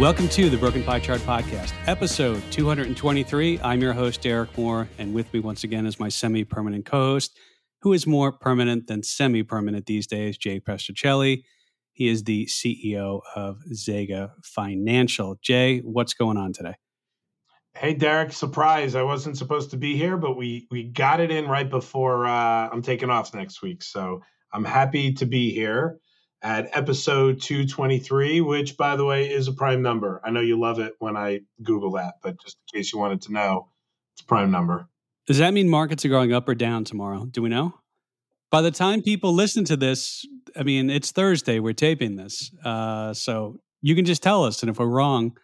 Welcome to the Broken Pie Chart Podcast, episode 223. I'm your host, Derek Moore, and with me once again is my semi-permanent co-host, who is more permanent than semi-permanent these days, Jay Pestrichelli. He is the CEO of Zega Financial. Jay, what's going on today? Hey, Derek, surprise. I wasn't supposed to be here, but we got it in right before I'm taking off next week. So I'm happy to be here at episode 223, which, by the way, is a prime number. I know you love it when I Google that, but just in case you wanted to know, it's a prime number. Does that mean markets are going up or down tomorrow? Do we know? By the time people listen to this, I mean, it's Thursday. We're taping this. So you can just tell us. And if we're wrong,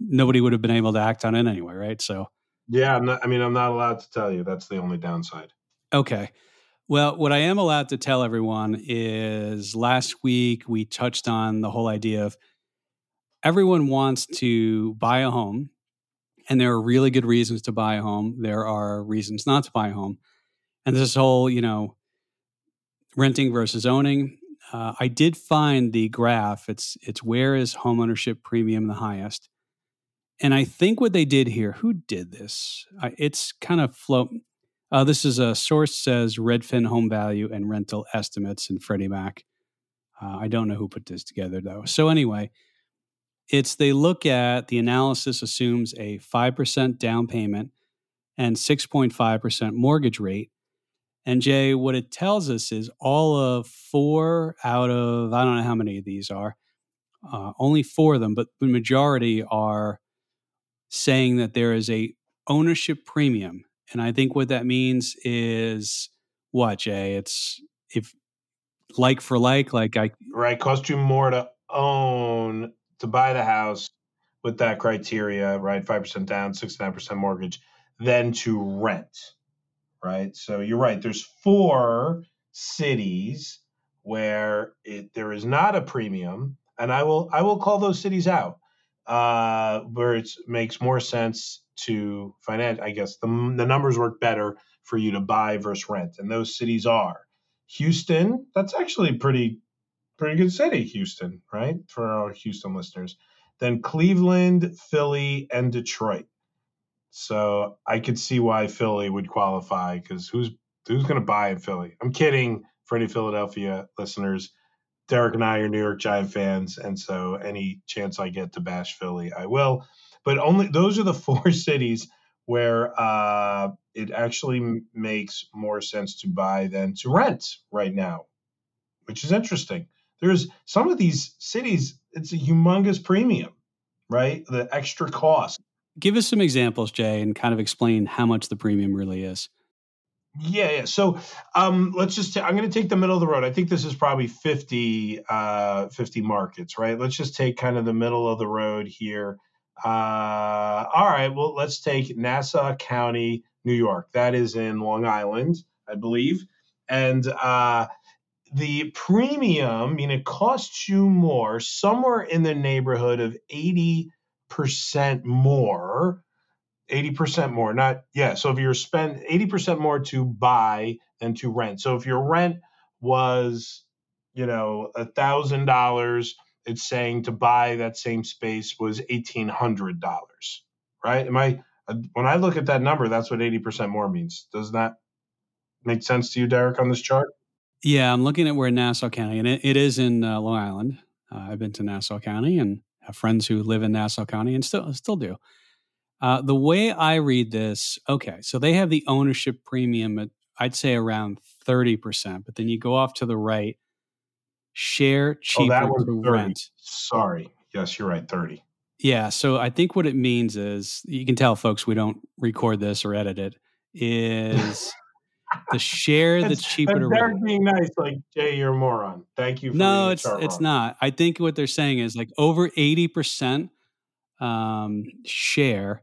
nobody would have been able to act on it anyway, right? So, yeah, I'm not allowed to tell you. That's the only downside. Okay. Well, what I am allowed to tell everyone is last week we touched on the whole idea of everyone wants to buy a home, and there are really good reasons to buy a home. There are reasons not to buy a home. And this whole, renting versus owning. I did find the graph. It's where is homeownership premium the highest? And I think what they did here, who did this? It's kind of float. This is a source says Redfin Home Value and Rental Estimates in Freddie Mac. I don't know who put this together though. So anyway, they look at the analysis assumes a 5% down payment and 6.5% mortgage rate. And Jay, what it tells us is all of four out of, I don't know how many of these are, only four of them, but the majority are saying that there is a ownership premium. And I think what that means is what, Jay? It's if like for like I... Right, cost you more to own, to buy the house with that criteria, right? 5% down, 6.5% mortgage, than to rent, right? So you're right. There's four cities where there is not a premium, and I will call those cities out. Where it makes more sense to finance, I guess the numbers work better for you to buy versus rent. And those cities are Houston. That's actually pretty good city, Houston, right? For our Houston listeners. Then Cleveland, Philly, and Detroit. So I could see why Philly would qualify because who's going to buy in Philly? I'm kidding for any Philadelphia listeners. Derek and I are New York Giant fans, and so any chance I get to bash Philly, I will. But only those are the four cities where it actually makes more sense to buy than to rent right now, which is interesting. There's some of these cities, it's a humongous premium, right? The extra cost. Give us some examples, Jay, and kind of explain how much the premium really is. Yeah. So let's just, I'm going to take the middle of the road. I think this is probably 50 markets, right? Let's just take kind of the middle of the road here. All right. Well, let's take Nassau County, New York. That is in Long Island, I believe. And the premium, it costs you more, somewhere in the neighborhood of 80% more. 80% more, so if you're spend 80% more to buy than to rent. So if your rent was, $1,000, it's saying to buy that same space was $1,800, right? When I look at that number, that's what 80% more means. Does that make sense to you, Derek, on this chart? Yeah, I'm looking at where Nassau County, and it is in Long Island. I've been to Nassau County and have friends who live in Nassau County and still do. The way I read this, okay, so they have the ownership premium at, I'd say, around 30%, but then you go off to the right, share cheaper to rent. Sorry. Yes, you're right, 30. Yeah, so I think what it means is, you can tell, folks, we don't record this or edit it, is the share that's cheaper to rent. They're being nice, like, Jay, you're a moron. Thank you for No, it's not. I think what they're saying is, like, over 80% share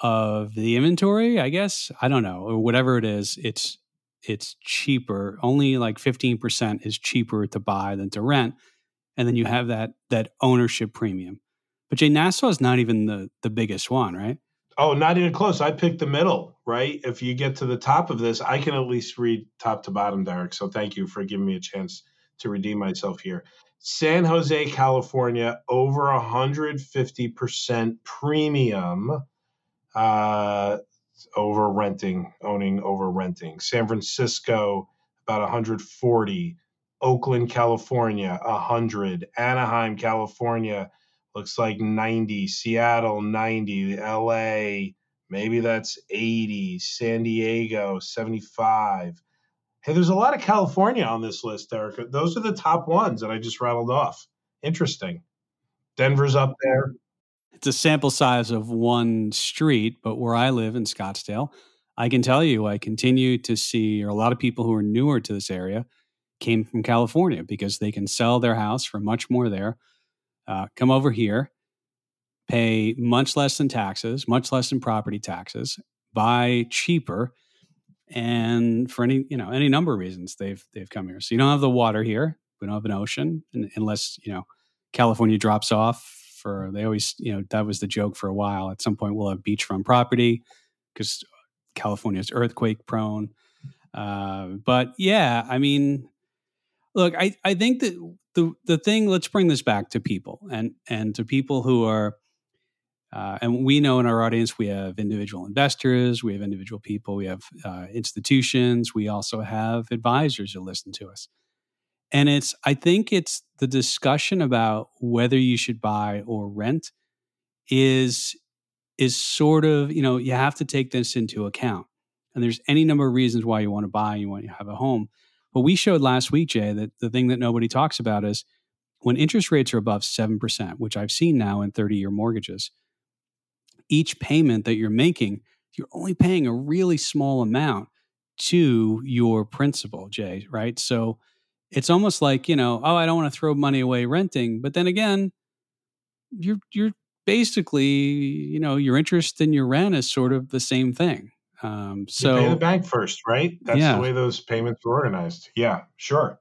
of the inventory, I guess, I don't know, or whatever it is, it's cheaper. Only like 15% is cheaper to buy than to rent. And then you have that ownership premium. But Jay, Nassau is not even the biggest one, right? Oh, not even close. I picked the middle, right? If you get to the top of this, I can at least read top to bottom, Derek. So thank you for giving me a chance to redeem myself here. San Jose, California, over 150% premium over renting, owning over renting. San Francisco, about 140. Oakland, California, 100. Anaheim, California, looks like 90. Seattle, 90. LA, maybe that's 80. San Diego, 75. Hey, there's a lot of California on this list, Derek. Those are the top ones that I just rattled off. Interesting. Denver's up there. It's a sample size of one street, but where I live in Scottsdale, I can tell you I continue to see a lot of people who are newer to this area came from California because they can sell their house for much more there, come over here, pay much less in taxes, much less in property taxes, buy cheaper, and for any number of reasons they've come here. So you don't have the water here. We don't have an ocean, unless California drops off. That was the joke for a while. At some point, we'll have beachfront property because California is earthquake prone. But yeah, I mean, look, I think that the thing. Let's bring this back to people and to people who are. And we know in our audience, we have individual investors, we have individual people, we have institutions, we also have advisors who listen to us. And I think it's the discussion about whether you should buy or rent is sort of, you have to take this into account. And there's any number of reasons why you want to buy, you want to have a home. But we showed last week, Jay, that the thing that nobody talks about is when interest rates are above 7%, which I've seen now in 30-year mortgages, each payment that you're making, you're only paying a really small amount to your principal, Jay, right? So it's almost like, I don't want to throw money away renting. But then again, you're basically, your interest and your rent is sort of the same thing. So you pay the bank first, right? That's the way those payments were organized. Yeah, sure.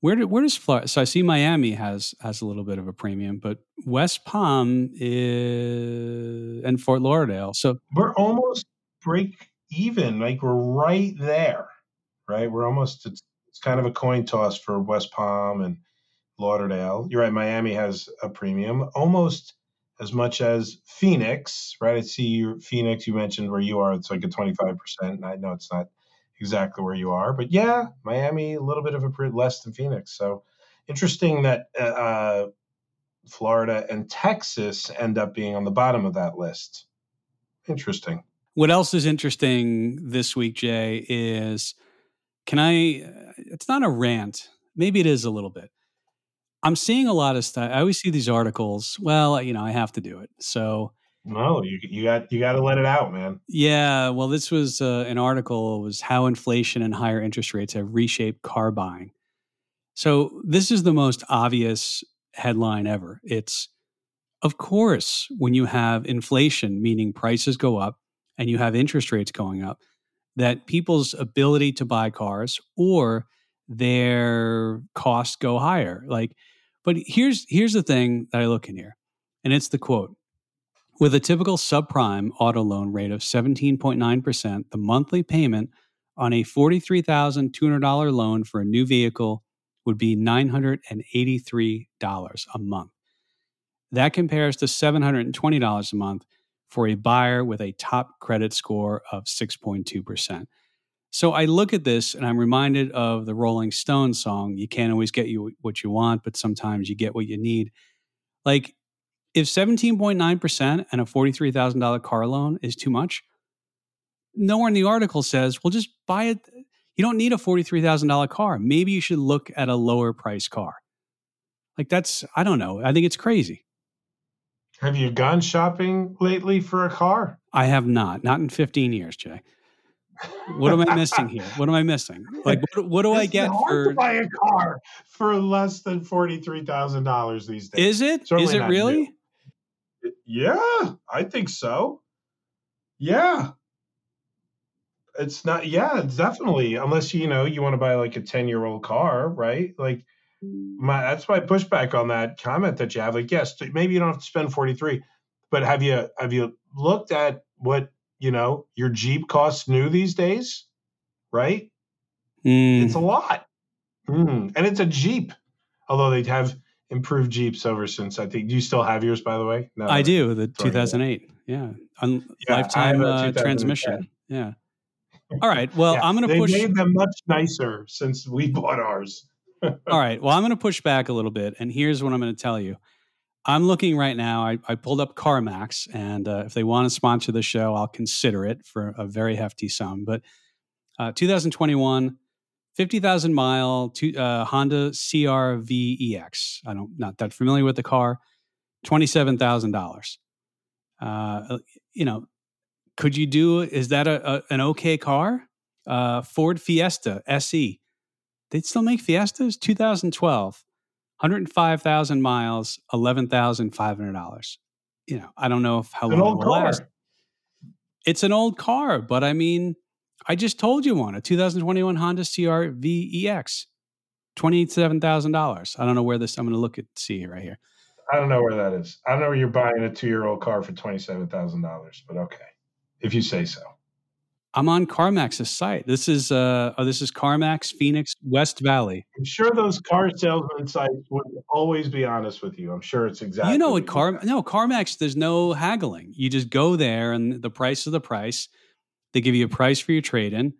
Where does Florida? So I see Miami has a little bit of a premium, but West Palm and Fort Lauderdale. So we're almost break even. Like we're right there, right? We're almost. It's kind of a coin toss for West Palm and Lauderdale. You're right. Miami has a premium, almost as much as Phoenix, right? I see Phoenix. You mentioned where you are. It's like a 25%. I know it's not exactly where you are, but yeah, Miami, a little bit of a less than Phoenix. So interesting that Florida and Texas end up being on the bottom of that list. Interesting. What else is interesting this week, Jay, is it's not a rant. Maybe it is a little bit. I'm seeing a lot of stuff. I always see these articles. Well, I have to do it. So no, you got to let it out, man. Yeah, well, this was an article. It was how inflation and higher interest rates have reshaped car buying. So this is the most obvious headline ever. It's, of course, when you have inflation, meaning prices go up, and you have interest rates going up, that people's ability to buy cars or their costs go higher. But here's the thing that I look in here, and it's the quote. With a typical subprime auto loan rate of 17.9%, the monthly payment on a $43,200 loan for a new vehicle would be $983 a month. That compares to $720 a month for a buyer with a top credit score of 6.2%. So I look at this and I'm reminded of the Rolling Stones song, "You can't always get you what you want, but sometimes you get what you need." If 17.9% and a $43,000 car loan is too much, nowhere in the article says, well, just buy it. You don't need a $43,000 car. Maybe you should look at a lower price car. I don't know. I think it's crazy. Have you gone shopping lately for a car? I have not. Not in 15 years, Jay. What am I missing here? What am I missing? What do I get to buy a car for less than $43,000 these days? Is it? Certainly is it really? New. Yeah, I think so. Yeah. It's not, it's definitely, unless, you want to buy a 10-year-old car, right? That's my pushback on that comment that you have. Yes, maybe you don't have to spend 43, but have you looked at what, your Jeep costs new these days, right? It's a lot. And it's a Jeep. although they have improved Jeeps ever since. I think, do you still have yours, by the way? No, I do, the 2008. Yeah. Lifetime transmission. Yeah. All right. Well, yeah, I'm going to push. They made them much nicer since we bought ours. All right. Well, I'm going to push back a little bit. And here's what I'm going to tell you. I'm looking right now. I pulled up CarMax. And if they want to sponsor the show, I'll consider it for a very hefty sum. But 2021, 50,000 mile Honda CR-V EX. I'm not that familiar with the car. $27,000. You know, could you do, is that an okay car? Ford Fiesta SE. They'd still make Fiestas? 2012, 105,000 miles, $11,500. You know, I don't know if how long it will last. It's an old car, but I mean, I just told you one, a 2021 Honda CR-V EX, $27,000. I don't know where this, I'm going to look at, see right here. I don't know where that is. I don't know where you're buying a 2-year-old car for $27,000, but okay. If you say so. I'm on CarMax's site. This is CarMax, Phoenix, West Valley. I'm sure those car salesman sites would always be honest with you. I'm sure it's exactly. You know what CarMax, there's no haggling. You just go there and the price is the price. They give you a price for your trade-in.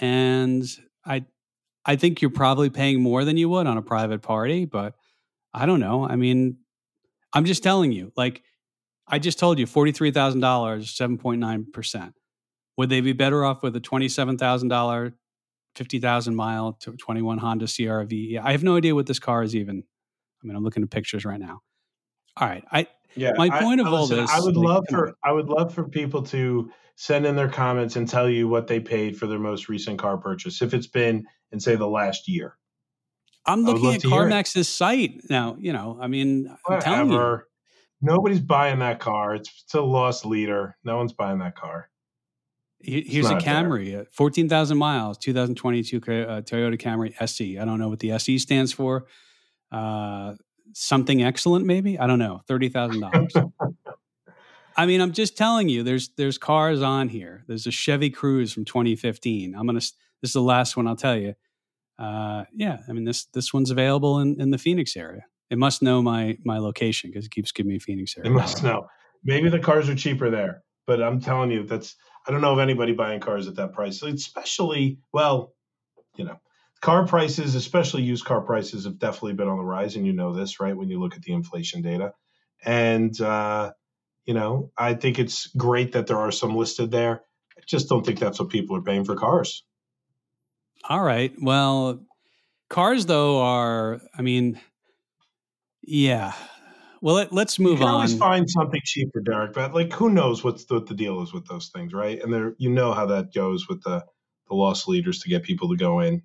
And I think you're probably paying more than you would on a private party, but I don't know. I mean, I'm just telling you, like I just told you, $43,000, 7.9%. Would they be better off with a $27,000, 50,000 mile to 21 Honda CR-V? Yeah, I have no idea what this car is even. I mean, I'm looking at pictures right now. All right, my point of all this, I would love for people to send in their comments and tell you what they paid for their most recent car purchase, if it's been in say the last year. I'm looking at CarMax's site now. You know, I mean, I'm telling you. Nobody's buying that car. It's a lost leader. No one's buying that car. Here's a Camry, 14,000 miles, 2022 Toyota Camry SE. I don't know what the SE stands for. Something excellent, maybe? I don't know. $30,000. I mean, I'm just telling you, there's cars on here. There's a Chevy Cruze from 2015. This is the last one I'll tell you. Yeah, I mean, this one's available in the Phoenix area. It must know my location because it keeps giving me Phoenix area. It must know. Maybe the cars are cheaper there, but I'm telling you, I don't know of anybody buying cars at that price. Especially, well, you know, car prices, especially used car prices, have definitely been on the rise, and you know this, right? When you look at the inflation data, and you know, I think it's great that there are some listed there. I just don't think that's what people are paying for cars. All right, well, cars though are, I mean. Yeah. Well, let's move on. You can always find something cheaper, Derek, but like who knows what the deal is with those things, right? And there, you know how that goes with the loss leaders to get people to go in.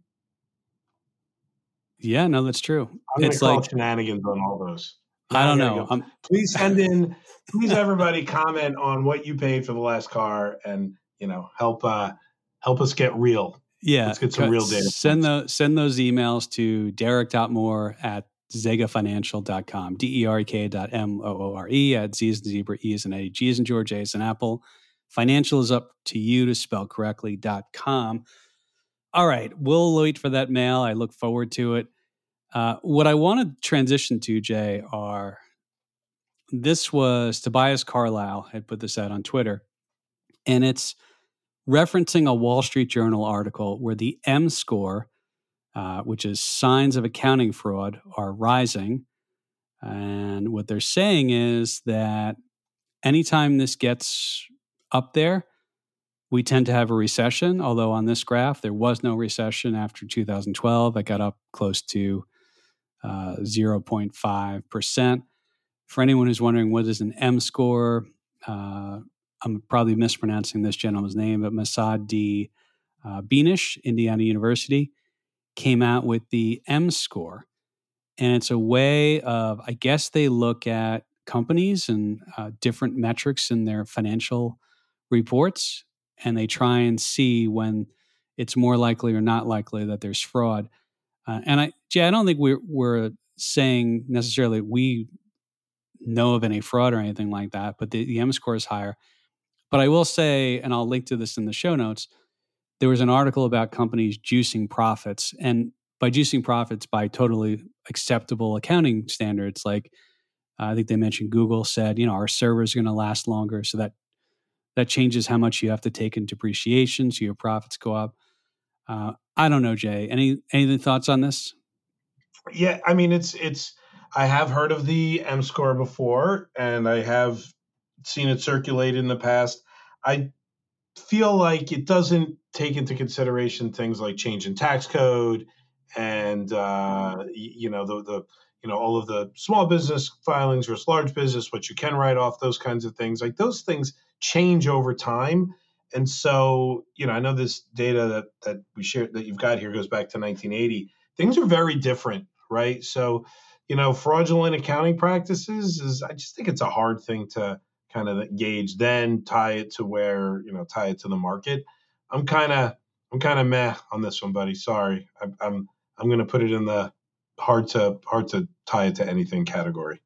Yeah, no, that's true. I'm going to call shenanigans on all those. I don't know. Please send in, please everybody comment on what you paid for the last car and, you know, help us get real. Yeah. Let's get some real data. Send those emails to derek.moore@ZegaFinancial.com, DERK.MOORE at Z as in zebra, E as in A, G as in George, A as in Apple. Financial is up to you to spell correctly.com. All right. We'll wait for that mail. I look forward to it. What I want to transition to, Jay, this was Tobias Carlisle had put this out on Twitter, and it's referencing a Wall Street Journal article where the M-score, which is signs of accounting fraud, are rising. And what they're saying is that anytime this gets up there, we tend to have a recession, although on this graph, there was no recession after 2012. It got up close to 0.5%. For anyone who's wondering what is an M-score, I'm probably mispronouncing this gentleman's name, but Masad D. Beanish, Indiana University, came out with the M-score. And it's a way of, I guess they look at companies and different metrics in their financial reports, and they try and see when it's more likely or not likely that there's fraud. And I don't think we're saying necessarily we know of any fraud or anything like that, but the M-score is higher. But I will say, and I'll link to this in the show notes, there was an article about companies juicing profits, and by juicing profits, by totally acceptable accounting standards. Like I think they mentioned Google said, our servers are going to last longer. So that changes how much you have to take in depreciation. So your profits go up. I don't know, Jay, any thoughts on this? Yeah. I mean, I have heard of the M-score before, and I have seen it circulate in the past. I feel like it doesn't take into consideration things like change in tax code and, all of the small business filings versus large business, what you can write off, those kinds of things. Like those things change over time. And so, I know this data that we shared that you've got here goes back to 1980. Things are very different, right? So, fraudulent accounting practices I just think it's a hard thing to kind of gauge, then tie it to the market. I'm kind of meh on this one, buddy. Sorry. I'm going to put it in the hard to tie it to anything category.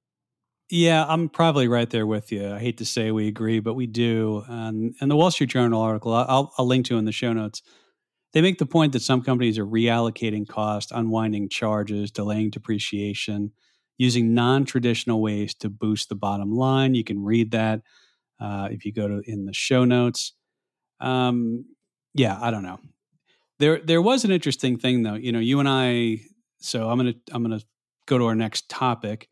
Yeah, I'm probably right there with you. I hate to say we agree, but we do. And the Wall Street Journal article, I'll link to in the show notes, they make the point that some companies are reallocating cost, unwinding charges, delaying depreciation, using non-traditional ways to boost the bottom line. You can read that if you go to in the show notes. Yeah, I don't know. There was an interesting thing though. You and I. So I'm gonna go to our next topic,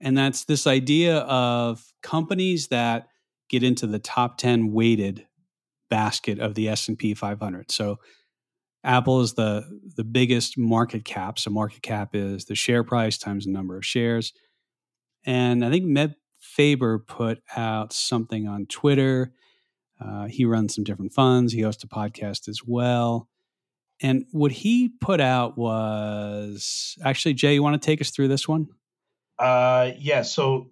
and that's this idea of companies that get into the top 10 weighted basket of the S&P 500. So Apple is the biggest market cap. So market cap is the share price times the number of shares. And I think Meb Faber put out something on Twitter. He runs some different funds. He hosts a podcast as well. And what he put out was, actually, Jay, you want to take us through this one? Yeah. So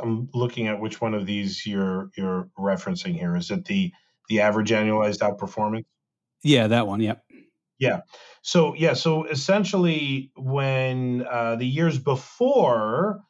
I'm looking at which one of these you're referencing here. Is it the average annualized outperformance? Yeah, that one. Yep. Yeah. So essentially, when the years before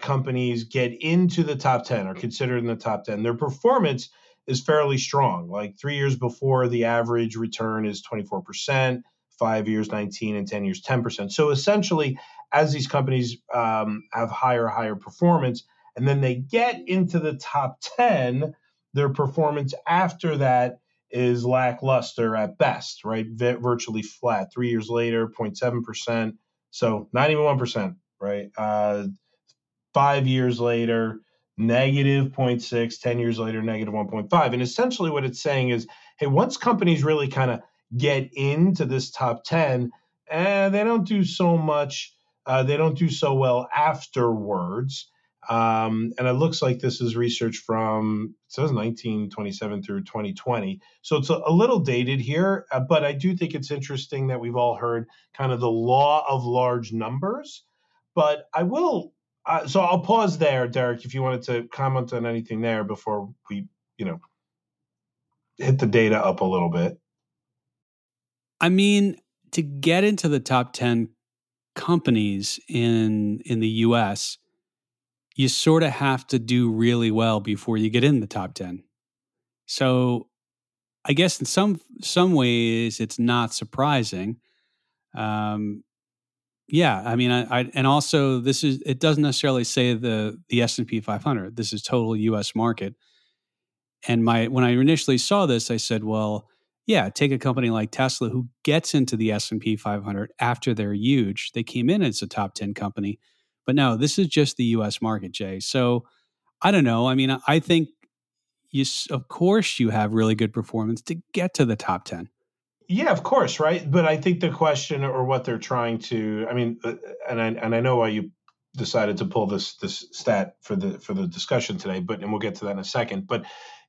companies get into the top 10 or considered in the top 10, their performance is fairly strong. Like 3 years before, the average return is 24%, 5 years, 19%, and 10 years, 10%. So essentially, as these companies have higher performance, and then they get into the top 10, their performance after that is lackluster at best, right? Virtually flat. 3 years later, 0.7%. So not even 1%, right? 5 years later, negative 0.6. 10 years later, negative 1.5. And essentially what it's saying is, hey, once companies really kind of get into this top 10, they don't do so much. They don't do so well afterwards. And it looks like this is research from, it says 1927 through 2020. So it's a little dated here, but I do think it's interesting that we've all heard kind of the law of large numbers. But I will, so I'll pause there, Derek, if you wanted to comment on anything there before we, hit the data up a little bit. I mean, to get into the top 10 companies in the US, you sort of have to do really well before you get in the top 10. So I guess in some ways it's not surprising. Yeah, I mean, I and also it doesn't necessarily say the S&P 500. This is total US market. And when I initially saw this, I said, well, yeah, take a company like Tesla who gets into the S&P 500 after they're huge. They came in as a top 10 company. But no, this is just the U.S. market, Jay. So I don't know. I mean, I think, of course, you have really good performance to get to the top 10. Yeah, of course, right? But I think the question or what they're trying to, I mean, and I know why you decided to pull this stat for the discussion today, and we'll get to that in a second. But,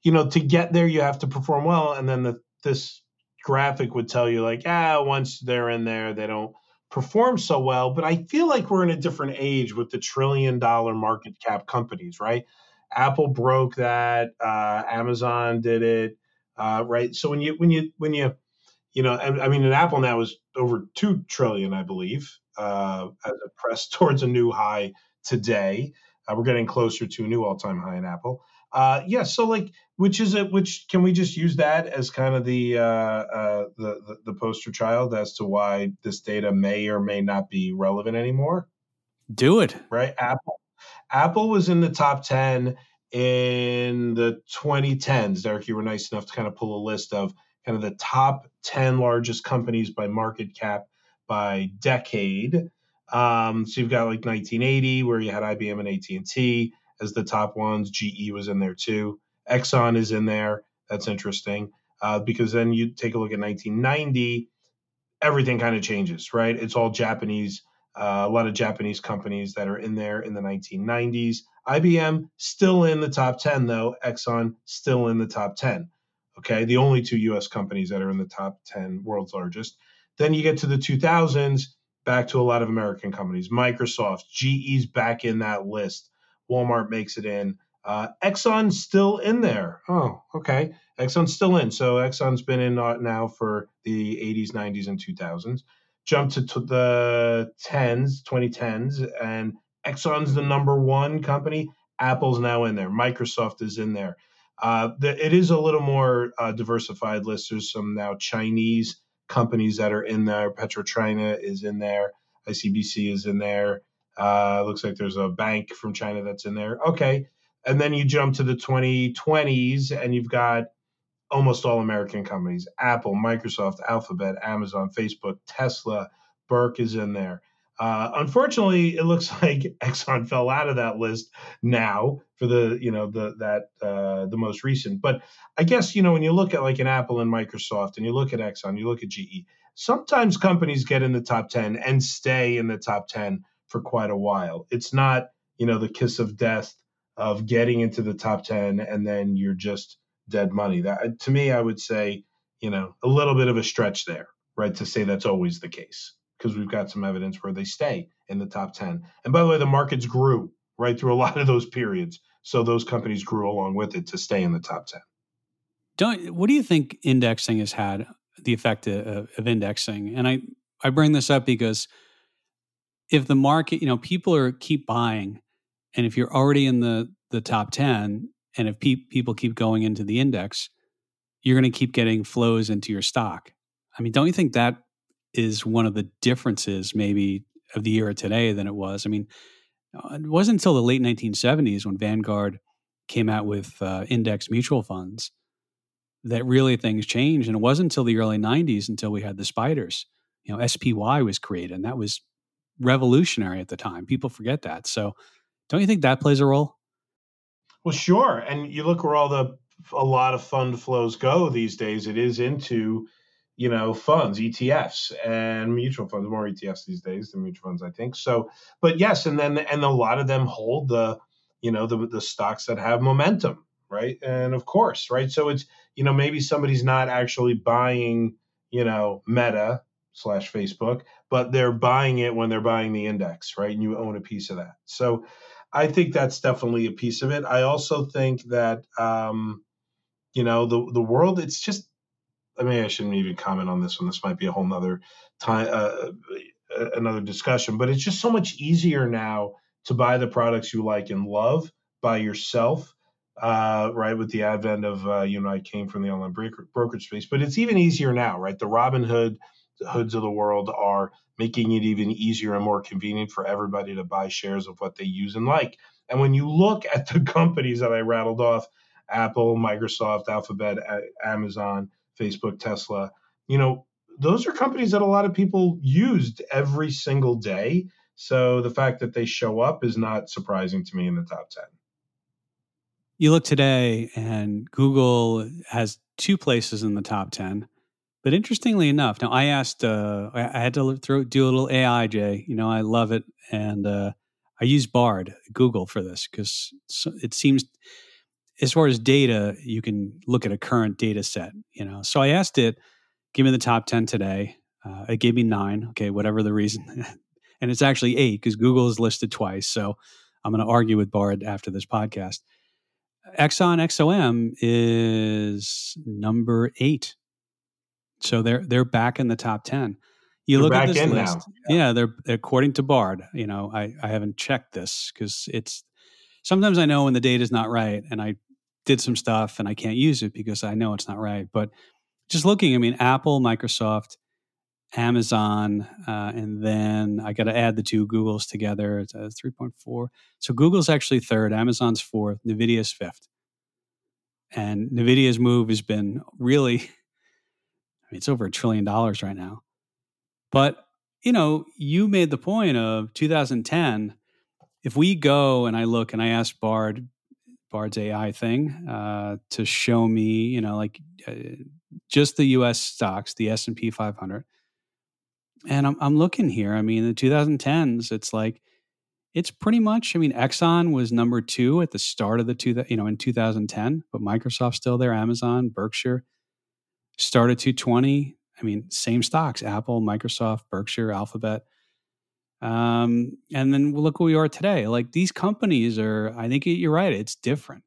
to get there, you have to perform well. And then this graphic would tell you like, once they're in there, they don't perform so well. But I feel like we're in a different age with the $1 trillion market cap companies, right? Apple broke that, Amazon did it, right? So and Apple now is over 2 trillion, I believe, as a press towards a new high today. We're getting closer to a new all-time high in Apple. Yeah. So like, which can we just use that as kind of the poster child as to why this data may or may not be relevant anymore? Do it. Right. Apple was in the top 10 in the 2010s. Derek, you were nice enough to kind of pull a list of kind of the top 10 largest companies by market cap by decade. So you've got like 1980, where you had IBM and AT&T as the top ones. GE was in there too. Exxon is in there. That's interesting because then you take a look at 1990, everything kind of changes, right? It's all Japanese. A lot of Japanese companies that are in there in the 1990s. IBM still in the top 10, though. Exxon still in the top 10. Okay, the only two U.S. companies that are in the top 10, world's largest. Then you get to the 2000s, back to a lot of American companies. Microsoft, GE's back in that list. Walmart makes it in. Exxon's still in there. Oh, okay. Exxon's still in. So Exxon's been in now for the 80s, 90s, and 2000s. Jump to the 2010s, and Exxon's the number one company. Apple's now in there. Microsoft is in there. It is a little more diversified list. There's some now Chinese companies that are in there. PetroChina is in there. ICBC is in there. Looks like there's a bank from China that's in there. Okay. And then you jump to the 2020s, and you've got almost all American companies. Apple, Microsoft, Alphabet, Amazon, Facebook, Tesla, Berkshire is in there. Unfortunately, it looks like Exxon fell out of that list now for the most recent. But I guess, when you look at like an Apple and Microsoft and you look at Exxon, you look at GE, sometimes companies get in the top 10 and stay in the top 10 for quite a while. It's not, the kiss of death of getting into the top 10 and then you're just dead money. That, to me, I would say, a little bit of a stretch there, right? To say that's always the case, because we've got some evidence where they stay in the top 10. And by the way, the markets grew right through a lot of those periods. So those companies grew along with it to stay in the top 10. What do you think indexing has had the effect of indexing? And I bring this up because if the market, people keep buying, and if you're already in the top 10, and if people keep going into the index, you're going to keep getting flows into your stock. I mean, don't you think that is one of the differences maybe of the era today than it was? I mean, it wasn't until the late 1970s when Vanguard came out with index mutual funds that really things changed. And it wasn't until the early 90s until we had the spiders. SPY was created, and that was revolutionary at the time. People forget that. So don't you think that plays a role? Well, sure. And you look where a lot of fund flows go these days. It is into, funds, ETFs and mutual funds, more ETFs these days than mutual funds, I think. So, but yes. And a lot of them hold the stocks that have momentum. Right. And of course, right. So it's, maybe somebody's not actually buying, Meta/Facebook, but they're buying it when they're buying the index. Right. And you own a piece of that. So I think that's definitely a piece of it. I also think that, the world, it's just, I shouldn't even comment on this one. This might be a whole nother time, another discussion, but it's just so much easier now to buy the products you like and love by yourself, right? With the advent of, I came from the online brokerage space, but it's even easier now, right? The Robinhoods of the world are making it even easier and more convenient for everybody to buy shares of what they use and like. And when you look at the companies that I rattled off, Apple, Microsoft, Alphabet, Amazon, Facebook, Tesla, those are companies that a lot of people used every single day. So the fact that they show up is not surprising to me in the top 10. You look today and Google has two places in the top 10. But interestingly enough, now I asked, I had to do a little AI, Jay. I love it. And I use BARD, Google, for this because it seems, as far as data, you can look at a current data set. So I asked it, give me the top 10 today. It gave me 9. Okay, whatever the reason. And it's actually 8 because Google is listed twice. So I'm going to argue with BARD after this podcast. Exxon XOM is number 8. So they're back in the top 10. You look at this list. Yeah, they're according to BARD. I haven't checked this because it's sometimes I know when the data's not right, and I did some stuff and I can't use it because I know it's not right. But just looking, I mean, Apple, Microsoft, Amazon, and then I got to add the two Googles together. It's 3.4. So Google's actually third, Amazon's fourth, NVIDIA's fifth. And NVIDIA's move has been really, I mean, it's over $1 trillion right now. But, you know, you made the point of 2010. If we go and I look and I ask BARD's AI thing to show me, you know, like just the U.S. stocks, the S&P 500. And I'm looking here. I mean, in the 2010s, it's like, it's pretty much, I mean, Exxon was number two at the start of the, in 2010, but Microsoft's still there, Amazon, Berkshire, start at 220. I mean, same stocks, Apple, Microsoft, Berkshire, Alphabet. And then look where we are today. Like these companies are, I think you're right, it's different.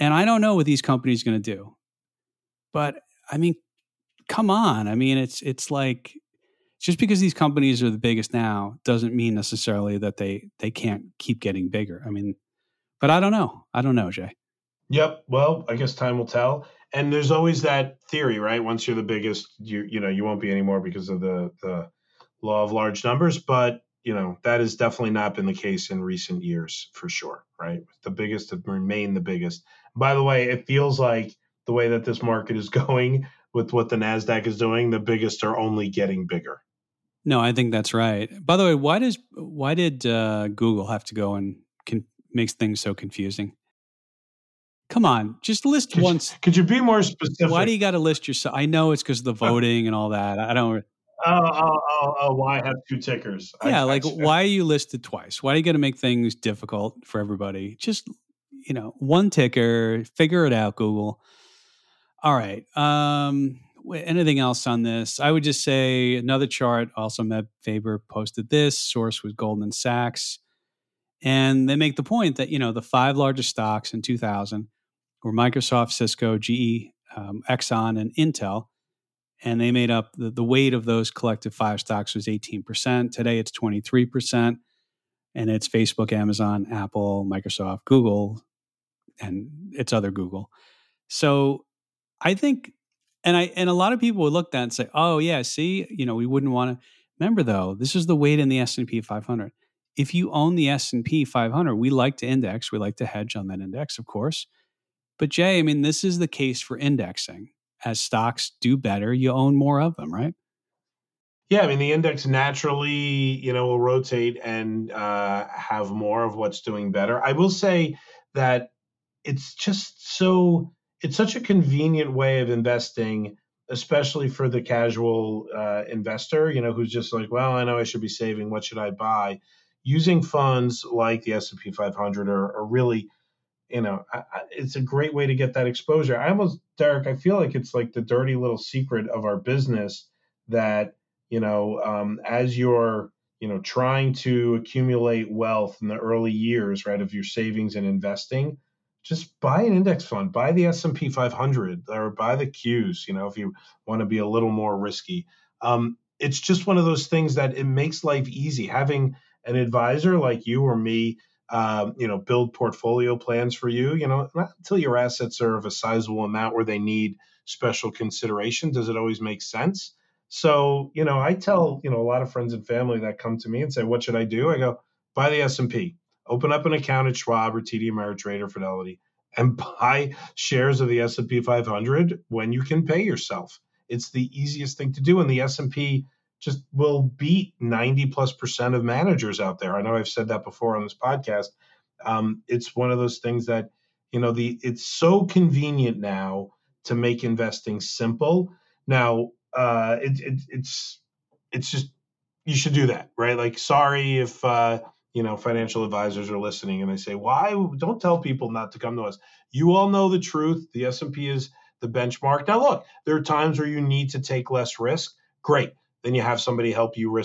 And I don't know what these companies are going to do. But I mean, come on. I mean, it's like, just because these companies are the biggest now doesn't mean necessarily that they can't keep getting bigger. I mean, but I don't know. I don't know, Jay. Yep. Well, I guess time will tell. And there's always that theory, right? Once you're the biggest, you know, you won't be anymore because of the law of large numbers. But, you know, that has definitely not been the case in recent years for sure, right? The biggest have remained the biggest. By the way, it feels like the way that this market is going with what the NASDAQ is doing, the biggest are only getting bigger. No, I think that's right. By the way, why did Google have to go and makes things so confusing? Come on, just list once. Could you be more specific? Why do you got to list yourself? I know it's because of the voting and all that. I don't. Oh, why have two tickers? Yeah, why are you listed twice? Why are you going to make things difficult for everybody? Just, you know, one ticker. Figure it out, Google. All right. Anything else on this? I would just say another chart. Also, Matt Faber posted this. Source was Goldman Sachs. And they make the point that, you know, the five largest stocks in 2000 were Microsoft, Cisco, GE, Exxon, and Intel. And they made up the weight of those collective five stocks was 18%. Today, it's 23%. And it's Facebook, Amazon, Apple, Microsoft, Google, and it's other Google. So I think... And a lot of people would look at that and say, oh, yeah, see, you know, we wouldn't want to. Remember, though, this is the weight in the S&P 500. If you own the S&P 500, we like to index. We like to hedge on that index, of course. But, Jay, I mean, this is the case for indexing. As stocks do better, you own more of them, right? Yeah, I mean, the index naturally, you know, will rotate and have more of what's doing better. I will say that it's just so... It's such a convenient way of investing, especially for the casual investor, you know, who's just like, well, I know I should be saving. What should I buy? Using funds like the S&P 500 are really, you know, it's a great way to get that exposure. Derek, I feel like it's like the dirty little secret of our business that, you know, as you're, you know, trying to accumulate wealth in the early years, right, of your savings and investing, just buy an index fund, buy the S&P 500 or buy the Qs, you know, if you want to be a little more risky. It's just one of those things that it makes life easy. Having an advisor like you or me, you know, build portfolio plans for you, you know, not until your assets are of a sizable amount where they need special consideration does it always make sense. So, you know, I tell, you know, a lot of friends and family that come to me and say, what should I do? I go, buy the S&P. Open up an account at Schwab or TD Ameritrade or Fidelity and buy shares of the S&P 500 when you can pay yourself. It's the easiest thing to do. And the S&P just will beat 90+% of managers out there. I know I've said that before on this podcast. It's one of those things that, you know, it's so convenient now to make investing simple. Now, it's just, you should do that, right? Like, sorry if, you know, financial advisors are listening and they say, why? Don't tell people not to come to us. You all know the truth. The S&P is the benchmark. Now, look, there are times where you need to take less risk. Great. Then you have somebody help you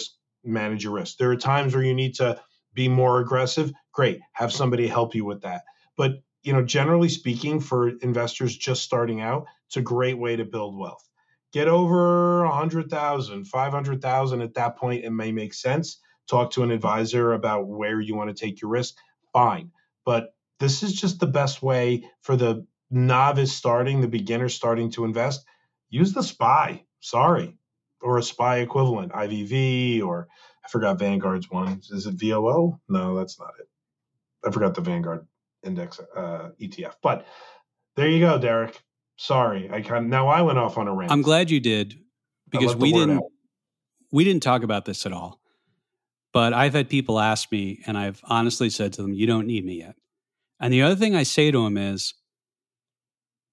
manage your risk. There are times where you need to be more aggressive. Great. Have somebody help you with that. But, you know, generally speaking, for investors just starting out, it's a great way to build wealth. Get over 100,000, 500,000 at that point. It may make sense. Talk to an advisor about where you want to take your risk, fine. But this is just the best way for the novice starting, the beginner starting to invest, use the SPY, sorry, or a SPY equivalent, IVV, or I forgot Vanguard's one. Is it VOO? No, that's not it. I forgot the Vanguard index ETF. But there you go, Derek. Sorry, now I went off on a rant. I'm glad you did, because we didn't talk about this at all. But I've had people ask me, and I've honestly said to them, "You don't need me yet." And the other thing I say to them is,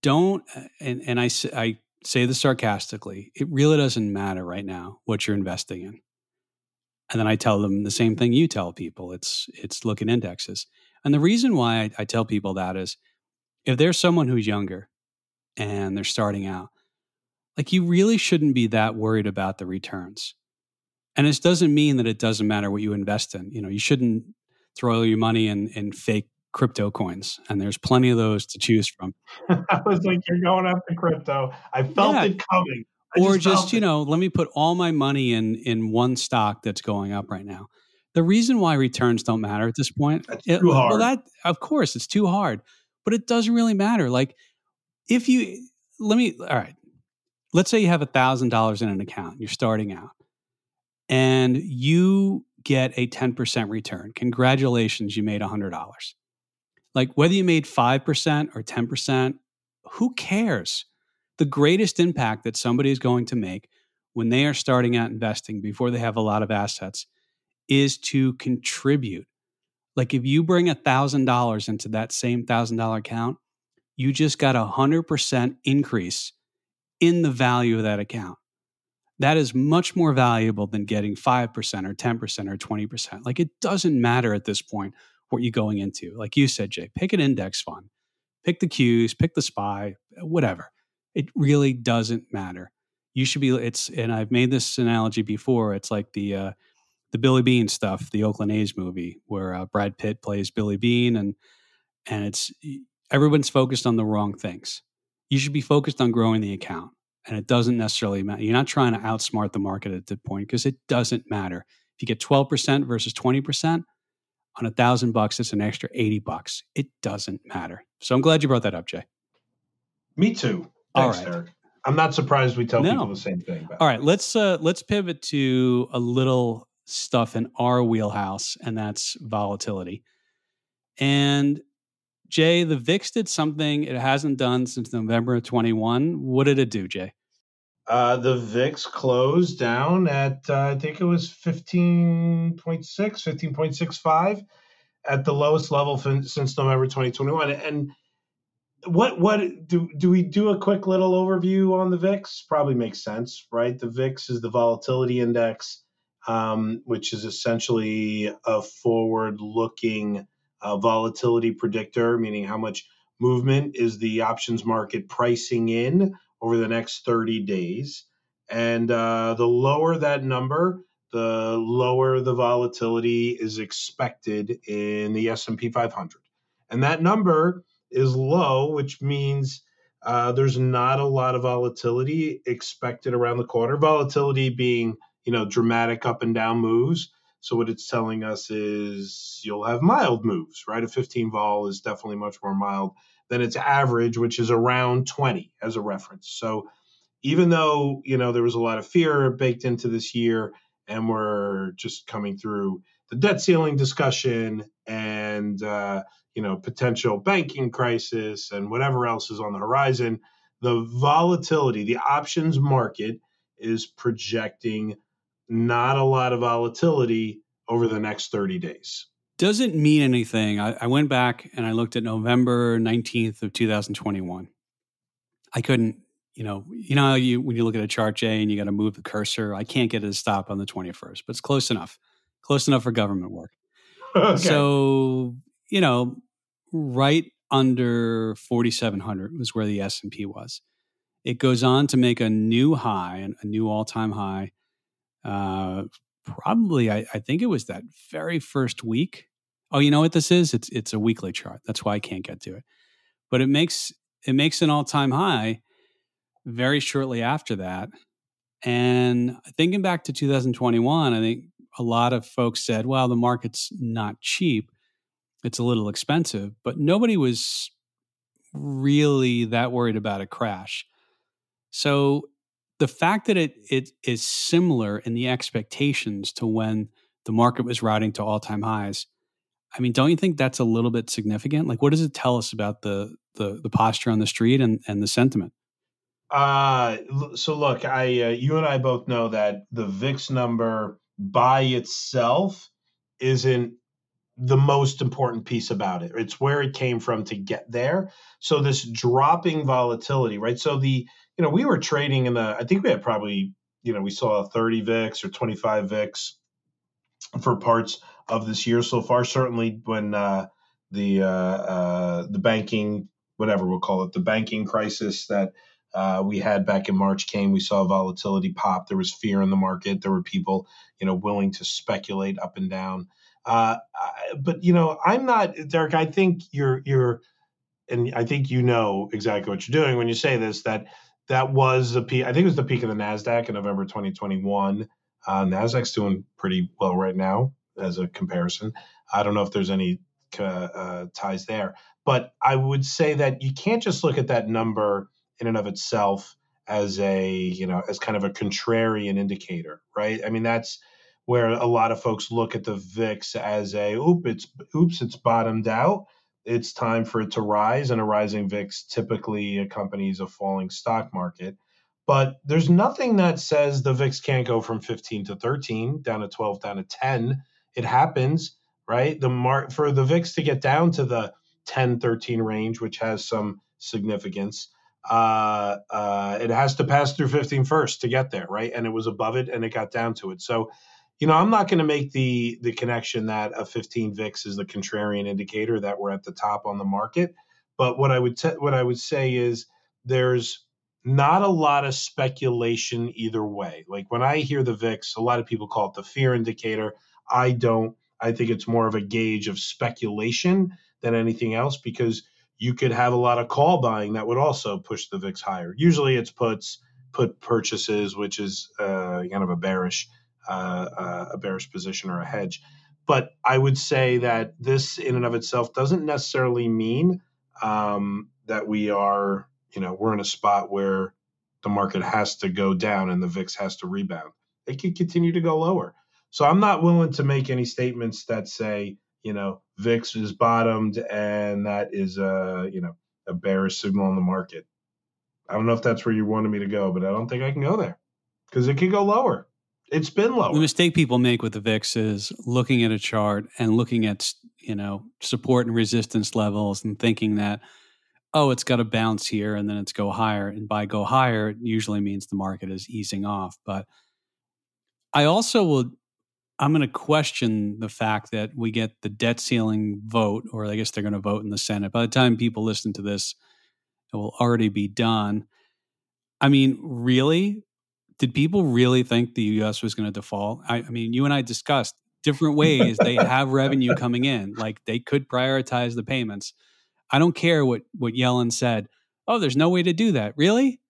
"Don't." And I say this sarcastically. It really doesn't matter right now what you're investing in. And then I tell them the same thing you tell people. It's look at indexes. And the reason why I tell people that is, if there's someone who's younger and they're starting out, like, you really shouldn't be that worried about the returns. And this doesn't mean that it doesn't matter what you invest in. You know, you shouldn't throw all your money in fake crypto coins. And there's plenty of those to choose from. I was like, you're going after crypto. I felt it coming. Or just, let me put all my money in one stock that's going up right now. The reason why returns don't matter at this point. That's too hard. Well, of course, it's too hard. But it doesn't really matter. Like, let's say you have $1,000 in an account, you're starting out, and you get a 10% return. Congratulations, you made $100. Like, whether you made 5% or 10%, who cares? The greatest impact that somebody is going to make when they are starting out investing, before they have a lot of assets, is to contribute. Like, if you bring $1,000 into that same $1,000 account, you just got 100% increase in the value of that account. That is much more valuable than getting 5% or 10% or 20%. Like, it doesn't matter at this point what you're going into. Like you said, Jay, pick an index fund, pick the Qs, pick the SPY, whatever. It really doesn't matter. You should be, and I've made this analogy before, it's like the Billy Bean stuff, the Oakland A's movie, where Brad Pitt plays Billy Bean, and it's, everyone's focused on the wrong things. You should be focused on growing the account, and it doesn't necessarily matter. You're not trying to outsmart the market at that point, because it doesn't matter. If you get 12% versus 20% on $1,000, it's an extra $80. It doesn't matter. So I'm glad you brought that up, Jay. Me too. Thanks, all right, Derek. I'm not surprised we tell people the same thing. All right, let's pivot to a little stuff in our wheelhouse, and that's volatility. And Jay, the VIX did something it hasn't done since November of 21. What did it do, Jay? The VIX closed down at, I think it was 15.6, 15.65 at the lowest level since November 2021. And what do we do a quick little overview on the VIX? Probably makes sense, right? The VIX is the volatility index, which is essentially a forward-looking volatility predictor, meaning how much movement is the options market pricing in over the next 30 days. And the lower that number, the lower the volatility is expected in the S&P 500. And that number is low, which means there's not a lot of volatility expected around the quarter. Volatility being, dramatic up and down moves. So what it's telling us is you'll have mild moves, right? A 15 vol is definitely much more mild than its average, which is around 20 as a reference. So even though, there was a lot of fear baked into this year, and we're just coming through the debt ceiling discussion and, potential banking crisis and whatever else is on the horizon, the volatility, the options market is projecting not a lot of volatility over the next 30 days. Doesn't mean anything. I went back and I looked at November 19th of 2021. I couldn't, when you look at a chart, Jay, and you got to move the cursor, I can't get it to stop on the 21st, but it's close enough for government work. Okay. So, right under 4,700 was where the S&P was. It goes on to make a new high, a new all-time high, probably, I think it was that very first week. Oh, you know what this is? It's a weekly chart. That's why I can't get to it. But it makes an all-time high very shortly after that. And thinking back to 2021, I think a lot of folks said, well, the market's not cheap. It's a little expensive. But nobody was really that worried about a crash. So the fact that it is similar in the expectations to when the market was routing to all-time highs, I mean, don't you think that's a little bit significant? Like, what does it tell us about the posture on the street and the sentiment? So look, I you and I both know that the VIX number by itself isn't the most important piece about it. It's where it came from to get there. So this dropping volatility, right? So we were trading I think we had probably, we saw 30 VIX or 25 VIX for parts of this year so far, certainly when the banking, whatever we'll call it, the banking crisis that we had back in March came, we saw volatility pop. There was fear in the market. There were people, willing to speculate up and down. But, I'm not, Derek, I think you're, and I think you know exactly what you're doing when you say this, that was the peak. I think it was the peak of the NASDAQ in November 2021. NASDAQ's doing pretty well right now as a comparison. I don't know if there's any ties there, but I would say that you can't just look at that number in and of itself as as kind of a contrarian indicator, right? I mean, that's where a lot of folks look at the VIX as it's bottomed out. It's time for it to rise, and a rising VIX typically accompanies a falling stock market. But there's nothing that says the VIX can't go from 15 to 13, down to 12, down to 10. It happens, right? For the VIX to get down to the 10, 13 range, which has some significance, it has to pass through 15 first to get there, right? And it was above it and it got down to it. So, I'm not going to make the connection that a 15 VIX is the contrarian indicator that we're at the top on the market. But what I would say is there's not a lot of speculation either way. Like when I hear the VIX, a lot of people call it the fear indicator. I don't. I think it's more of a gauge of speculation than anything else, because you could have a lot of call buying that would also push the VIX higher. Usually it's put purchases, which is kind of a bearish position or a hedge. But I would say that this in and of itself doesn't necessarily mean that we are, we're in a spot where the market has to go down and the VIX has to rebound. It could continue to go lower. So I'm not willing to make any statements that say, VIX is bottomed and that is a bearish signal on the market. I don't know if that's where you wanted me to go, but I don't think I can go there because it could go lower. It's been lower. The mistake people make with the VIX is looking at a chart and looking at, support and resistance levels and thinking that, oh, it's got to bounce here and then it's go higher. And by go higher, it usually means the market is easing off. But I also I'm going to question the fact that we get the debt ceiling vote, or I guess they're going to vote in the Senate. By the time people listen to this, it will already be done. I mean, really? Did people really think the U.S. was going to default? I mean, you and I discussed different ways they have revenue coming in. Like they could prioritize the payments. I don't care what Yellen said. Oh, there's no way to do that. Really?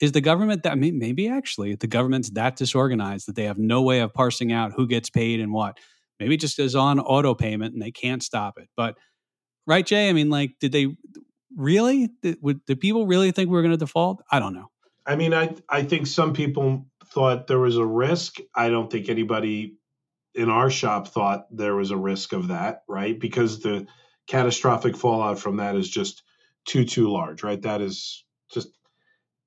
Is the government that, maybe actually the government's that disorganized that they have no way of parsing out who gets paid and what? Maybe it just is on auto payment and they can't stop it. But, right, Jay? I mean, like, did they really? Did people really think we were going to default? I don't know. I mean, I think some people thought there was a risk. I don't think anybody in our shop thought there was a risk of that, right? Because the catastrophic fallout from that is just too large, right? That is just...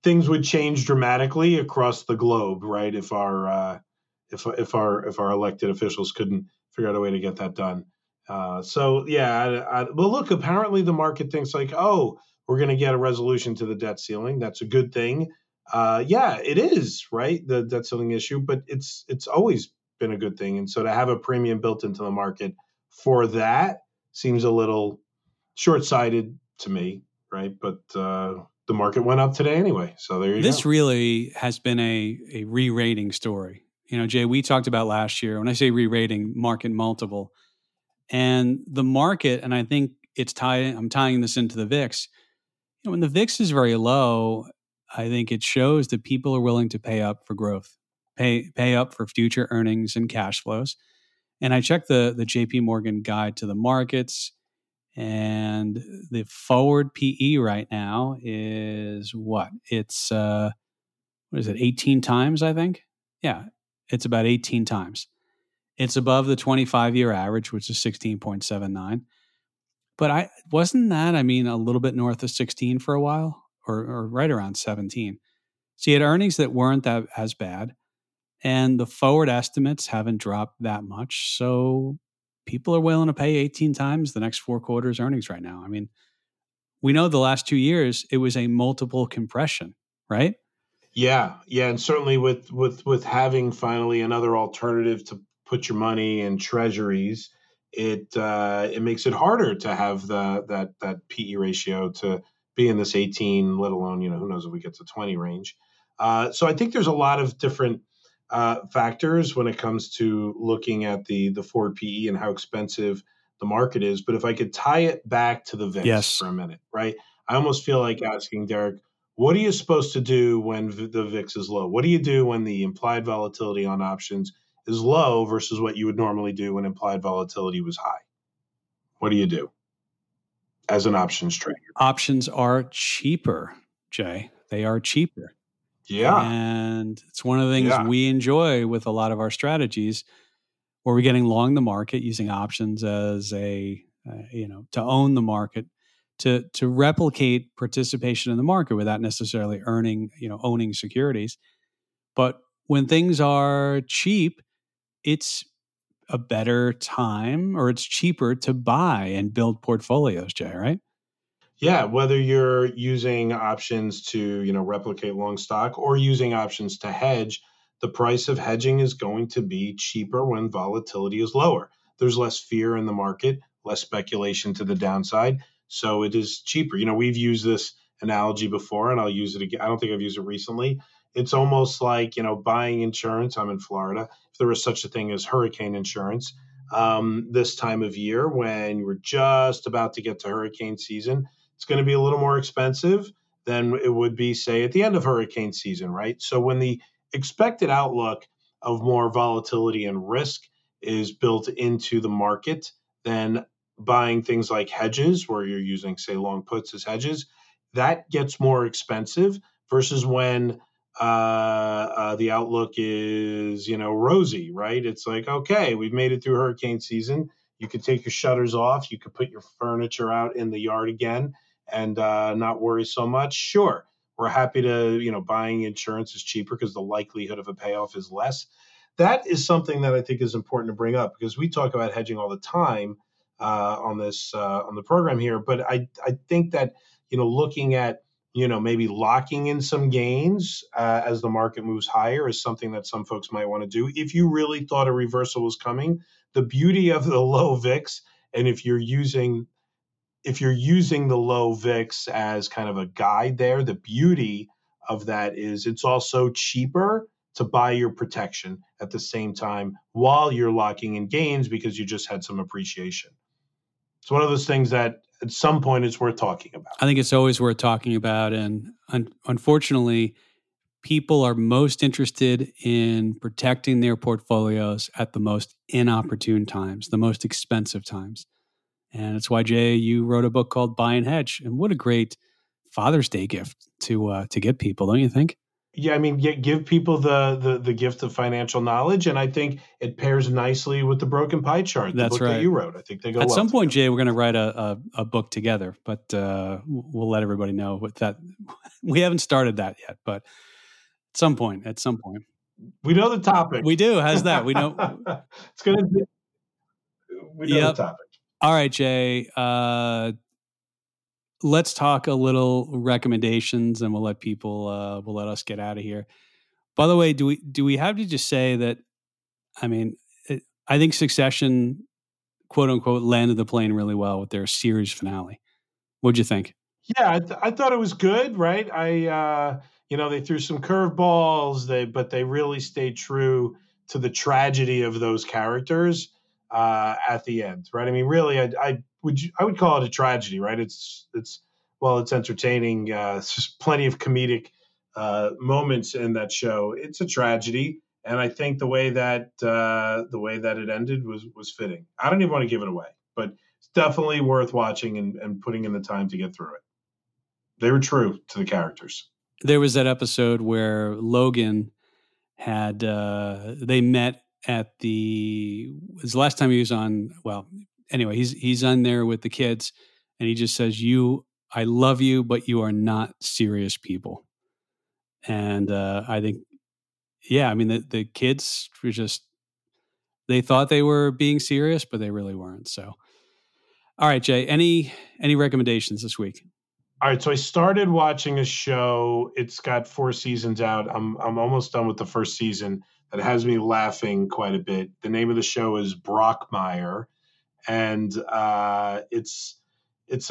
Things would change dramatically across the globe, right? If our if our elected officials couldn't figure out a way to get that done, so yeah. Well, look, apparently the market thinks like, oh, we're going to get a resolution to the debt ceiling. That's a good thing. Yeah, it is, right? The debt ceiling issue, but it's always been a good thing, and so to have a premium built into the market for that seems a little short-sighted to me, right? But the market went up today anyway, so there you go. This really has been a re-rating story. Jay, we talked about last year, when I say re-rating, market multiple. And the market, and I think I'm tying this into the VIX. When the VIX is very low, I think it shows that people are willing to pay up for growth, pay up for future earnings and cash flows. And I checked the JP Morgan guide to the markets. And the forward PE right now is what? It's, what is it, 18 times, I think? Yeah, it's about 18 times. It's above the 25-year average, which is 16.79. But wasn't that a little bit north of 16 for a while, or right around 17. So you had earnings that weren't that as bad, and the forward estimates haven't dropped that much. So people are willing to pay 18 times the next four quarters earnings right now. I mean, we know the last 2 years, it was a multiple compression, right? Yeah. Yeah. And certainly with having finally another alternative to put your money in treasuries, it makes it harder to have that PE ratio to be in this 18, let alone, who knows if we get to 20 range. So I think there's a lot of different factors when it comes to looking at the forward PE and how expensive the market is. But if I could tie it back to the VIX for a minute, right? I almost feel like asking Derek, what are you supposed to do when the VIX is low? What do you do when the implied volatility on options is low versus what you would normally do when implied volatility was high? What do you do as an options trader? Options are cheaper, Jay. They are cheaper. Yeah. And it's one of the things we enjoy with a lot of our strategies, where we're getting long the market using options as to own the market, to replicate participation in the market without necessarily owning securities. But when things are cheap, it's a better time, or it's cheaper to buy and build portfolios, Jay, right? Yeah, whether you're using options to, replicate long stock or using options to hedge, the price of hedging is going to be cheaper when volatility is lower. There's less fear in the market, less speculation to the downside, so it is cheaper. We've used this analogy before, and I'll use it again. I don't think I've used it recently. It's almost like, buying insurance. I'm in Florida. If there was such a thing as hurricane insurance, this time of year when we're just about to get to hurricane season, it's going to be a little more expensive than it would be, say, at the end of hurricane season, right? So when the expected outlook of more volatility and risk is built into the market, then buying things like hedges, where you're using, say, long puts as hedges, that gets more expensive versus when the outlook is, rosy, right? It's like, okay, we've made it through hurricane season. You could take your shutters off. You could put your furniture out in the yard again and not worry so much. Sure, we're happy to, buying insurance is cheaper because the likelihood of a payoff is less. That is something that I think is important to bring up, because we talk about hedging all the time on this on the program here. But I think that, looking at, maybe locking in some gains as the market moves higher is something that some folks might want to do. If you really thought a reversal was coming, the beauty of the low VIX, and if you're using the low VIX as kind of a guide there, the beauty of that is it's also cheaper to buy your protection at the same time while you're locking in gains, because you just had some appreciation. It's one of those things that at some point it's worth talking about. I think it's always worth talking about. And unfortunately, people are most interested in protecting their portfolios at the most inopportune times, the most expensive times. And it's why, Jay, you wrote a book called Buy and Hedge. And what a great Father's Day gift to get people, don't you think? Yeah, I mean, give people the gift of financial knowledge, and I think it pairs nicely with the broken pie chart. That's the book that you wrote. I think they go at well some point, together. Jay, we're going to write a book together, but we'll let everybody know what that. We haven't started that yet, but at some point, we know the topic. We do. How's that? We know it's going to be. We know the topic. All right, Jay. Let's talk a little recommendations, and we'll let people. We'll let us get out of here. By the way, do we have to just say that? I mean, I think Succession, quote unquote, landed the plane really well with their series finale. What'd you think? Yeah, I thought it was good. Right? They threw some curveballs. They really stayed true to the tragedy of those characters at the end. Right? I mean, really, I would call it a tragedy, right? It's entertaining. There's plenty of comedic moments in that show. It's a tragedy, and I think the way that it ended was fitting. I don't even want to give it away, but It's definitely worth watching and putting in the time to get through it. They were true to the characters. There was that episode where Logan had, they met at it was the last time he was on, well, anyway, he's on there with the kids and he just says, I love you, but you are not serious people. And I think, yeah, I mean, the kids were just, they thought they were being serious, but they really weren't. So, all right, Jay, any recommendations this week? All right, so I started watching a show. It's got 4 seasons out. I'm almost done with the first season. That has me laughing quite a bit. The name of the show is Brockmire, and it's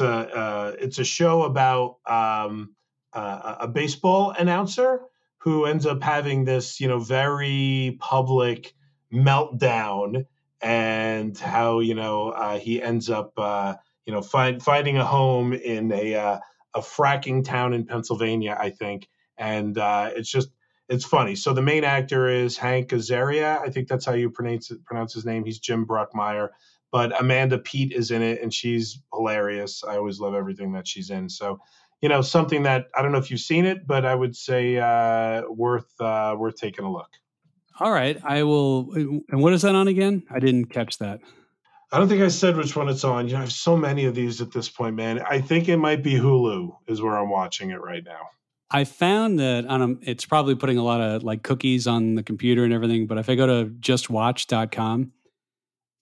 a show about a baseball announcer who ends up having this, very public meltdown, and how he ends up finding a home in a fracking town in Pennsylvania, I think. And it's funny. So the main actor is Hank Azaria. I think that's how you pronounce his name. He's Jim Brockmire. But Amanda Peet is in it, and she's hilarious. I always love everything that she's in. So, something that, I don't know if you've seen it, but I would say worth taking a look. All right. I will. And what is that on again? I didn't catch that. I don't think I said which one it's on. I have so many of these at this point, man. I think it might be Hulu is where I'm watching it right now. I found that it's probably putting a lot of like cookies on the computer and everything, but if I go to justwatch.com,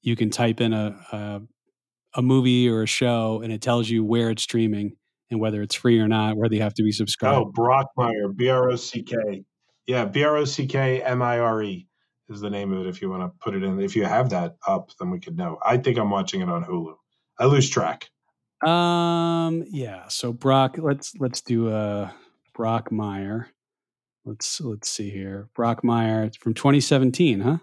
you can type in a movie or a show and it tells you where it's streaming and whether it's free or not, whether you have to be subscribed. Oh, Brockmire, B-R-O-C-K. Yeah, B-R-O-C-K-M-I-R-E. is the name of it if you want to put it in. If you have that up, then we could know. I think I'm watching it on Hulu. I lose track. Yeah. So Brock, let's do Brockmire. Let's see here. Brockmire, it's from 2017, huh?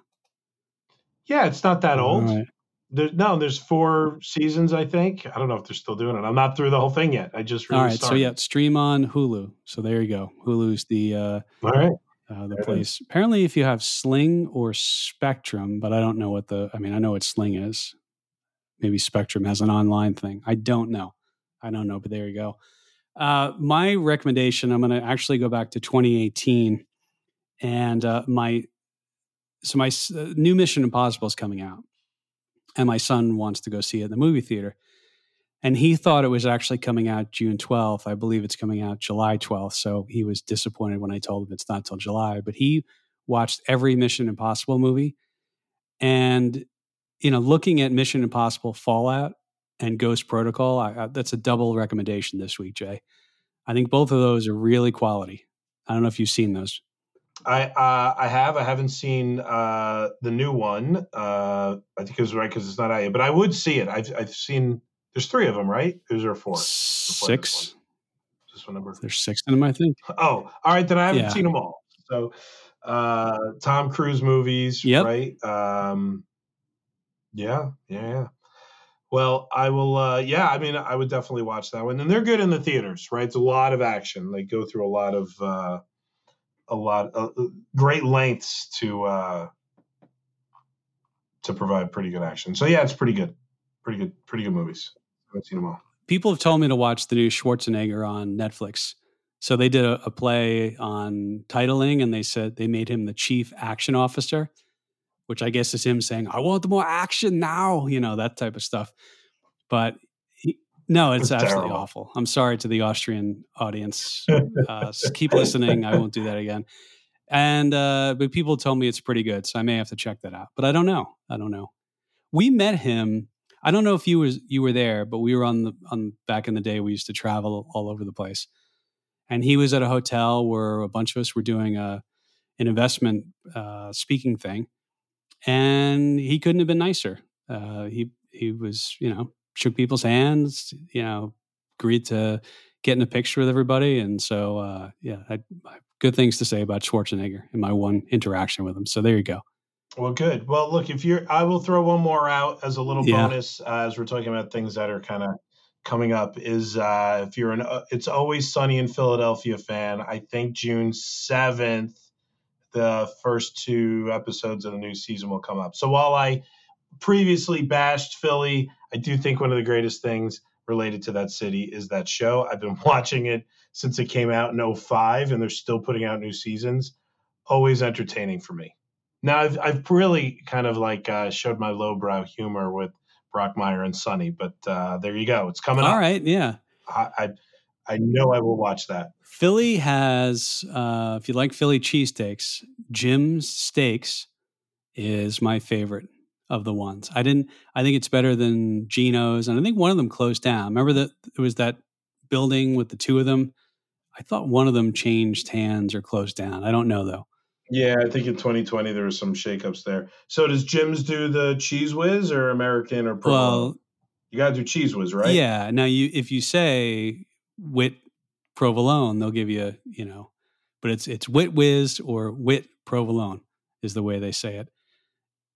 Yeah, it's not that old. Right. There's 4 seasons, I think. I don't know if they're still doing it. I'm not through the whole thing yet. I just really started. So yeah, stream on Hulu. So there you go. Hulu's the all right. The place. Apparently, if you have Sling or Spectrum, but I don't know what I know what Sling is. Maybe Spectrum has an online thing. I don't know, but there you go. My recommendation, I'm going to actually go back to 2018. And my new Mission Impossible is coming out. And my son wants to go see it in the movie theater. And he thought it was actually coming out June 12th. I believe it's coming out July 12th. So he was disappointed when I told him it's not till July. But he watched every Mission Impossible movie. And, looking at Mission Impossible Fallout and Ghost Protocol, that's a double recommendation this week, Jay. I think both of those are really quality. I don't know if you've seen those. I have. I haven't seen the new one. I think it was right because it's not out yet. But I would see it. I've seen... There's 3 of them, right? Or is there 4? 6. This one number. There's 6 of them, I think. Oh, all right. Then I haven't seen them all. So Tom Cruise movies, right? Yeah. Well, I will. I would definitely watch that one. And they're good in the theaters, right? It's a lot of action. They go through a lot of great lengths to provide pretty good action. So yeah, it's pretty good. Pretty good movies. I haven't seen them all. People have told me to watch the new Schwarzenegger on Netflix. So they did a play on titling, and they said they made him the chief action officer, which I guess is him saying, "I want more action now," that type of stuff. But it's absolutely terrible. Awful. I'm sorry to the Austrian audience. Keep listening. I won't do that again. And but people told me it's pretty good, so I may have to check that out. But I don't know. We met him. I don't know if you were there, but we were on back in the day. We used to travel all over the place, and he was at a hotel where a bunch of us were doing an investment speaking thing, and he couldn't have been nicer. He was shook people's hands, agreed to get in a picture with everybody, and so good things to say about Schwarzenegger in my one interaction with him. So there you go. Well, good. Well, look, I will throw one more out as a little bonus as we're talking about things that are kind of coming up. Is if you're It's Always Sunny in Philadelphia fan, I think June 7th, the first 2 episodes of the new season will come up. So while I previously bashed Philly, I do think one of the greatest things related to that city is that show. I've been watching it since it came out in 2005, and they're still putting out new seasons. Always entertaining for me. Now, I've really kind of like showed my lowbrow humor with Brockmire and Sonny, but there you go. It's coming up. All right, yeah. I know I will watch that. Philly has, if you like Philly cheesesteaks, Jim's Steaks is my favorite of the ones. I think it's better than Gino's, and I think one of them closed down. Remember that it was that building with the two of them? I thought one of them changed hands or closed down. I don't know, though. Yeah, I think in 2020 there were some shakeups there. So does Jim's do the Cheese Whiz or American or Provolone? Well, you got to do Cheese Whiz, right? Yeah. Now, if you say Wit Provolone, they'll give you, but it's Wit Whiz or Wit Provolone is the way they say it.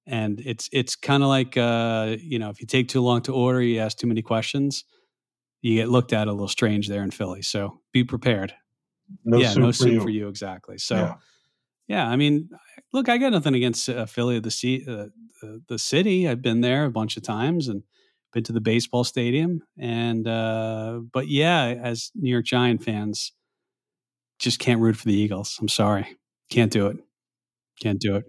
And it's kind of like, if you take too long to order, you ask too many questions, you get looked at a little strange there in Philly. So be prepared. No soup for you. Exactly. So, yeah, I mean, look, I got nothing against Philly, the city. I've been there a bunch of times and been to the baseball stadium. And, but yeah, as New York Giant fans, just can't root for the Eagles. I'm sorry. Can't do it. Can't do it.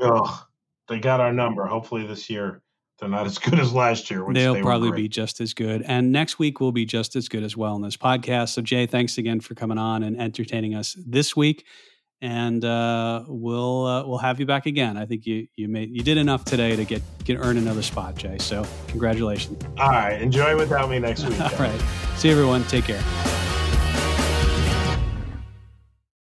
Oh, they got our number. Hopefully this year they're not as good as last year. They'll probably be just as good. And next week will be just as good as well in this podcast. So Jay, thanks again for coming on and entertaining us this week. And we'll have you back again. I think you did enough today to earn another spot, Jay. So congratulations. All right. Enjoy without me next week. All right. See you, everyone. Take care.